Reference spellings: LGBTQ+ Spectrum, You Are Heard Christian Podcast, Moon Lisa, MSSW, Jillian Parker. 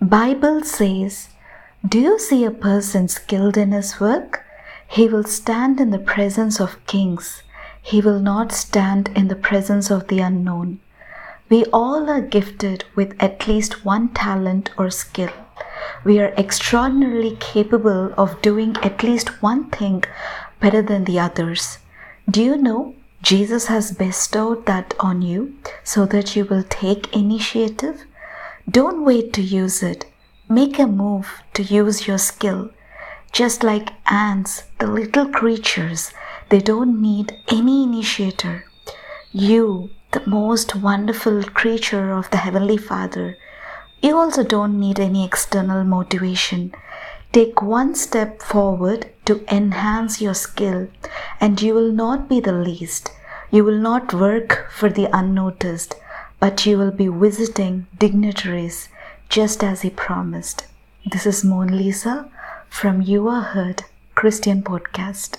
Bible says, do you see a person skilled in his work? He will stand in the presence of kings. He will not stand in the presence of the unknown. We all are gifted with at least one talent or skill. We are extraordinarily capable of doing at least one thing better than the others. Do you know Jesus has bestowed that on you so that you will take initiative? Don't wait to use it. Make a move to use your skill. Just like ants, the little creatures, they don't need any initiator. You, the most wonderful creature of the Heavenly Father, you also don't need any external motivation. Take one step forward to enhance your skill, and you will not be the least. You will not work for the unnoticed, but you will be visiting dignitaries, just as he promised. This is Moon Lisa from You Are Heard Christian Podcast.